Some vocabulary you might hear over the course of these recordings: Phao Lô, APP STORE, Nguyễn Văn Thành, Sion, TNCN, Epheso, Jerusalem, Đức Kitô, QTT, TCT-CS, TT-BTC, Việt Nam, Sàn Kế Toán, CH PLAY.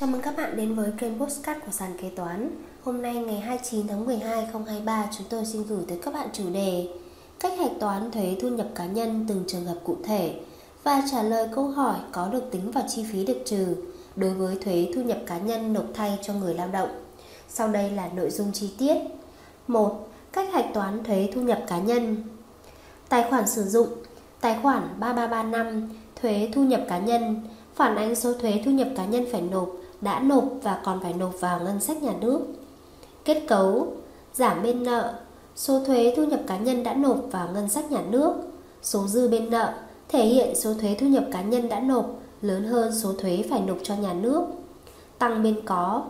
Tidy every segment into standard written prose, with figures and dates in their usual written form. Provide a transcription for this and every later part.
Chào mừng các bạn đến với kênh podcast của Sàn Kế Toán. Hôm nay ngày 29 tháng 12 2023, chúng tôi xin gửi tới các bạn chủ đề cách hạch toán thuế thu nhập cá nhân từng trường hợp cụ thể và trả lời câu hỏi có được tính vào chi phí được trừ đối với thuế thu nhập cá nhân nộp thay cho người lao động. Sau đây là nội dung chi tiết. 1. Cách hạch toán thuế thu nhập cá nhân. Tài khoản sử dụng, tài khoản 3335 thuế thu nhập cá nhân phản ánh số thuế thu nhập cá nhân phải nộp, đã nộp và còn phải nộp vào ngân sách nhà nước. Kết cấu: giảm bên nợ, số thuế thu nhập cá nhân đã nộp vào ngân sách nhà nước. Số dư bên nợ thể hiện số thuế thu nhập cá nhân đã nộp lớn hơn số thuế phải nộp cho nhà nước. Tăng bên có,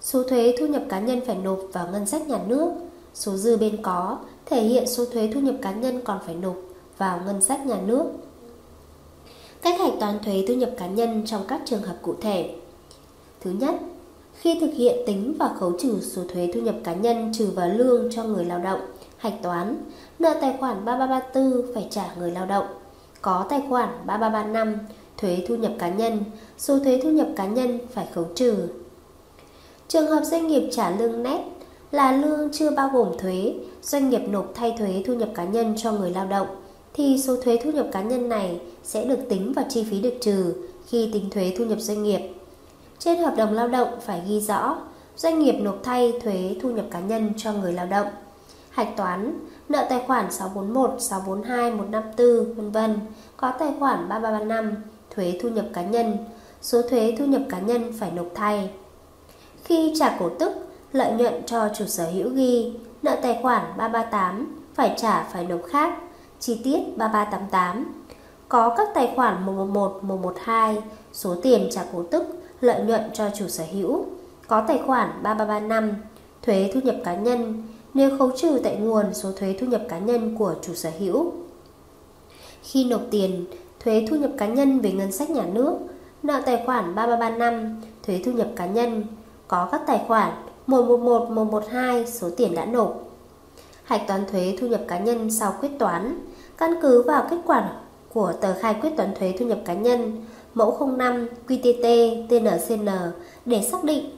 số thuế thu nhập cá nhân phải nộp vào ngân sách nhà nước. Số dư bên có thể hiện số thuế thu nhập cá nhân còn phải nộp vào ngân sách nhà nước. Cách hạch toán thuế thu nhập cá nhân trong các trường hợp cụ thể. Thứ nhất, khi thực hiện tính và khấu trừ số thuế thu nhập cá nhân trừ vào lương cho người lao động, hạch toán nợ tài khoản 3334 phải trả người lao động. Có tài khoản 3335 thuế thu nhập cá nhân, số thuế thu nhập cá nhân phải khấu trừ. Trường hợp doanh nghiệp trả lương net là lương chưa bao gồm thuế, doanh nghiệp nộp thay thuế thu nhập cá nhân cho người lao động, thì số thuế thu nhập cá nhân này sẽ được tính vào chi phí được trừ khi tính thuế thu nhập doanh nghiệp. Trên hợp đồng lao động phải ghi rõ doanh nghiệp nộp thay thuế thu nhập cá nhân cho người lao động. Hạch toán nợ tài khoản 641, 642, 154, vân vân, có tài khoản 3335 thuế thu nhập cá nhân, số thuế thu nhập cá nhân phải nộp thay. Khi trả cổ tức, lợi nhuận cho chủ sở hữu ghi nợ tài khoản 338 phải trả phải nộp khác. Chi tiết 3388 có các tài khoản 111, 112 số tiền trả cổ tức, lợi nhuận cho chủ sở hữu. Có tài khoản 3335 thuế thu nhập cá nhân nếu khấu trừ tại nguồn số thuế thu nhập cá nhân của chủ sở hữu. Khi nộp tiền thuế thu nhập cá nhân về ngân sách nhà nước, nợ tài khoản 3335 thuế thu nhập cá nhân có các tài khoản 111, 112 số tiền đã nộp. Hạch toán thuế thu nhập cá nhân sau quyết toán căn cứ vào kết quả của tờ khai quyết toán thuế thu nhập cá nhân mẫu 05 QTT TNCN để xác định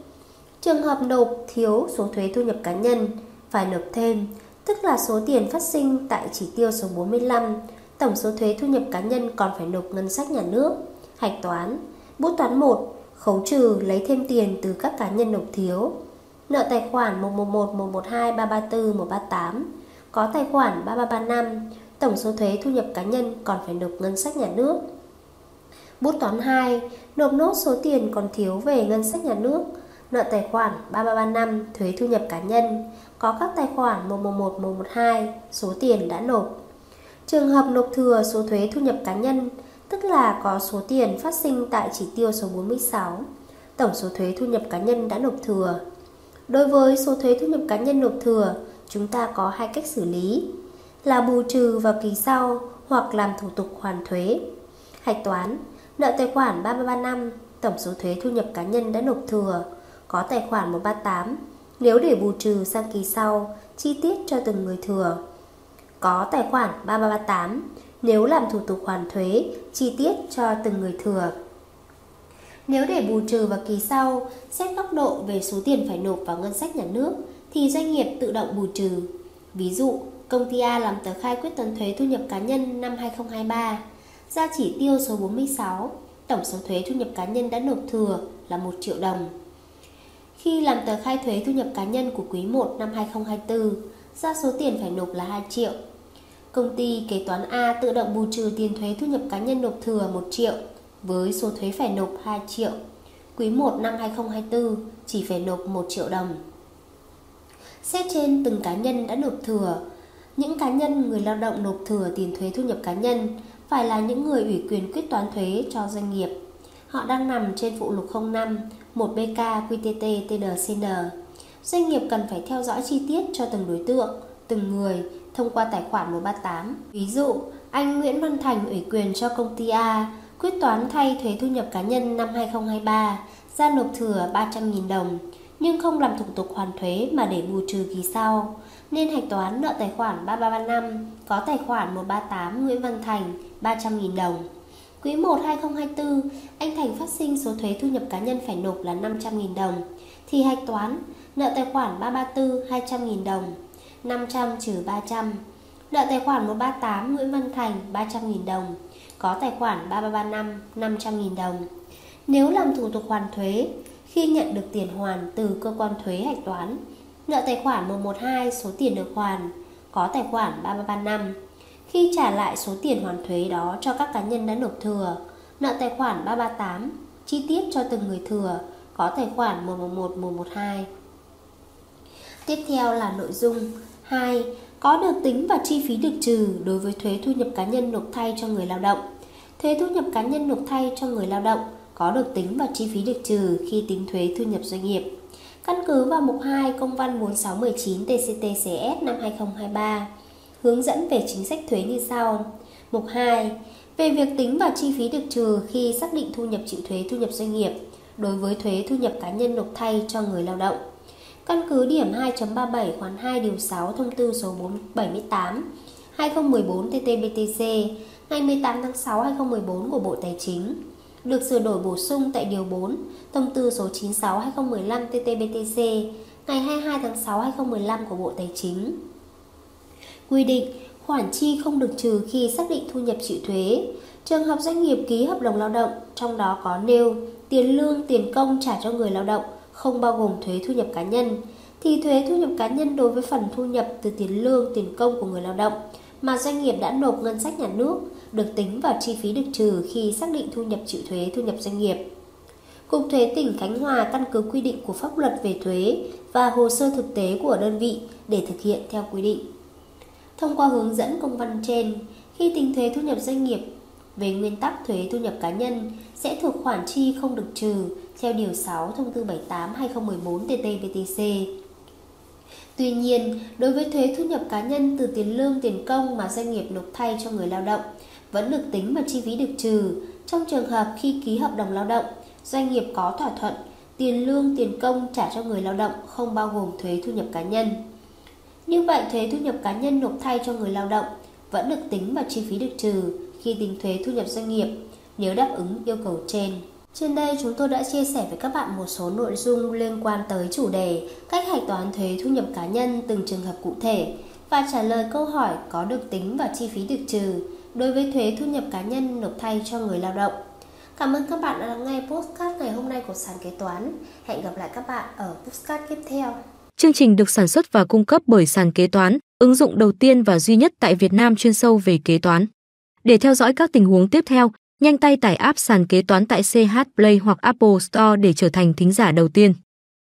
trường hợp nộp thiếu số thuế thu nhập cá nhân phải nộp thêm, tức là số tiền phát sinh tại chỉ tiêu số 45 tổng số thuế thu nhập cá nhân còn phải nộp ngân sách nhà nước. Hạch toán bút toán 1 khấu trừ lấy thêm tiền từ các cá nhân nộp thiếu. Nợ tài khoản 111, 112, 334, 138 có tài khoản 3335 tổng số thuế thu nhập cá nhân còn phải nộp ngân sách nhà nước. Bút toán 2 nộp nốt số tiền còn thiếu về ngân sách nhà nước. Nợ tài khoản 3335 thuế thu nhập cá nhân có các tài khoản 111, 112 số tiền đã nộp. Trường hợp nộp thừa số thuế thu nhập cá nhân, tức là có số tiền phát sinh tại chỉ tiêu số 46 tổng số thuế thu nhập cá nhân đã nộp thừa. Đối với số thuế thu nhập cá nhân nộp thừa, chúng ta có hai cách xử lý là bù trừ vào kỳ sau hoặc làm thủ tục hoàn thuế. Hạch toán nợ tài khoản 3335 tổng số thuế thu nhập cá nhân đã nộp thừa, có tài khoản 138 nếu để bù trừ sang kỳ sau chi tiết cho từng người thừa. Có tài khoản 3338 nếu làm thủ tục hoàn thuế chi tiết cho từng người thừa. Nếu để bù trừ vào kỳ sau, xét góc độ về số tiền phải nộp vào ngân sách nhà nước thì doanh nghiệp tự động bù trừ. Ví dụ, công ty A làm tờ khai quyết toán thuế thu nhập cá nhân năm 2023, ra chỉ tiêu số 46, tổng số thuế thu nhập cá nhân đã nộp thừa là 1 triệu đồng. Khi làm tờ khai thuế thu nhập cá nhân của quý 1 năm 2024, ra số tiền phải nộp là 2 triệu. Công ty kế toán A tự động bù trừ tiền thuế thu nhập cá nhân nộp thừa 1 triệu. Với số thuế phải nộp 2 triệu, quý 1 năm 2024 chỉ phải nộp 1 triệu đồng. Xét trên từng cá nhân đã nộp thừa, những cá nhân người lao động nộp thừa tiền thuế thu nhập cá nhân phải là những người ủy quyền quyết toán thuế cho doanh nghiệp. Họ đang nằm trên phụ lục 05 1BK QTT TNCN. Doanh nghiệp cần phải theo dõi chi tiết cho từng đối tượng, từng người thông qua tài khoản 138. Ví dụ, anh Nguyễn Văn Thành ủy quyền cho công ty A quyết toán thay thuế thu nhập cá nhân năm 2023 ra nộp thừa 300.000 đồng nhưng không làm thủ tục hoàn thuế mà để bù trừ kỳ sau, nên hạch toán nợ tài khoản 3335 có tài khoản 138 Nguyễn Văn Thành 300.000 đồng. Quý 1 2024, anh Thành phát sinh số thuế thu nhập cá nhân phải nộp là 500.000 đồng. Thì hạch toán, nợ tài khoản 334 200.000 đồng, 500 trừ 300. Nợ tài khoản 138 Nguyễn Văn Thành 300.000 đồng, có tài khoản 3335 500.000 đồng. Nếu làm thủ tục hoàn thuế, khi nhận được tiền hoàn từ cơ quan thuế hạch toán, nợ tài khoản 112 số tiền được hoàn, có tài khoản 3335. Khi trả lại số tiền hoàn thuế đó cho các cá nhân đã nộp thừa, nợ tài khoản 338, chi tiết cho từng người thừa, có tài khoản 111, 112. Tiếp theo là nội dung 2. Có được tính và chi phí được trừ đối với thuế thu nhập cá nhân nộp thay cho người lao động. Thuế thu nhập cá nhân nộp thay cho người lao động có được tính và chi phí được trừ khi tính thuế thu nhập doanh nghiệp. Căn cứ vào mục 2 công văn 4619 TCT-CS năm 2023, hướng dẫn về chính sách thuế như sau. Mục 2. Về việc tính và chi phí được trừ khi xác định thu nhập chịu thuế thu nhập doanh nghiệp đối với thuế thu nhập cá nhân nộp thay cho người lao động. Căn cứ điểm 2.37 khoản 2 điều 6 thông tư số 478 2014 TT-BTC ngày 18 tháng 6 2014 của Bộ Tài chính, được sửa đổi bổ sung tại điều 4 thông tư số 96 2015 TT-BTC ngày 22 tháng 6 2015 của Bộ Tài chính. Quy định khoản chi không được trừ khi xác định thu nhập chịu thuế. Trường hợp doanh nghiệp ký hợp đồng lao động, trong đó có nêu tiền lương, tiền công trả cho người lao động không bao gồm thuế thu nhập cá nhân, thì thuế thu nhập cá nhân đối với phần thu nhập từ tiền lương, tiền công của người lao động mà doanh nghiệp đã nộp ngân sách nhà nước được tính vào chi phí được trừ khi xác định thu nhập chịu thuế thu nhập doanh nghiệp. Cục Thuế tỉnh Khánh Hòa căn cứ quy định của pháp luật về thuế và hồ sơ thực tế của đơn vị để thực hiện theo quy định. Thông qua hướng dẫn công văn trên, khi tính thuế thu nhập doanh nghiệp, về nguyên tắc thuế thu nhập cá nhân sẽ thuộc khoản chi không được trừ theo điều 6 thông tư 78/2014 TT-BTC. Tuy nhiên, đối với thuế thu nhập cá nhân từ tiền lương, tiền công mà doanh nghiệp nộp thay cho người lao động vẫn được tính vào chi phí được trừ trong trường hợp khi ký hợp đồng lao động, doanh nghiệp có thỏa thuận tiền lương, tiền công trả cho người lao động không bao gồm thuế thu nhập cá nhân. Như vậy, thuế thu nhập cá nhân nộp thay cho người lao động vẫn được tính vào chi phí được trừ khi tính thuế thu nhập doanh nghiệp nếu đáp ứng yêu cầu trên. Trên đây chúng tôi đã chia sẻ với các bạn một số nội dung liên quan tới chủ đề cách hạch toán thuế thu nhập cá nhân từng trường hợp cụ thể và trả lời câu hỏi có được tính và chi phí được trừ đối với thuế thu nhập cá nhân nộp thay cho người lao động. Cảm ơn các bạn đã lắng nghe podcast ngày hôm nay của Sàn Kế Toán. Hẹn gặp lại các bạn ở podcast tiếp theo. Chương trình được sản xuất và cung cấp bởi Sàn Kế Toán, ứng dụng đầu tiên và duy nhất tại Việt Nam chuyên sâu về kế toán. Để theo dõi các tình huống tiếp theo, nhanh tay tải app Sàn Kế Toán tại CH Play hoặc Apple Store để trở thành thính giả đầu tiên.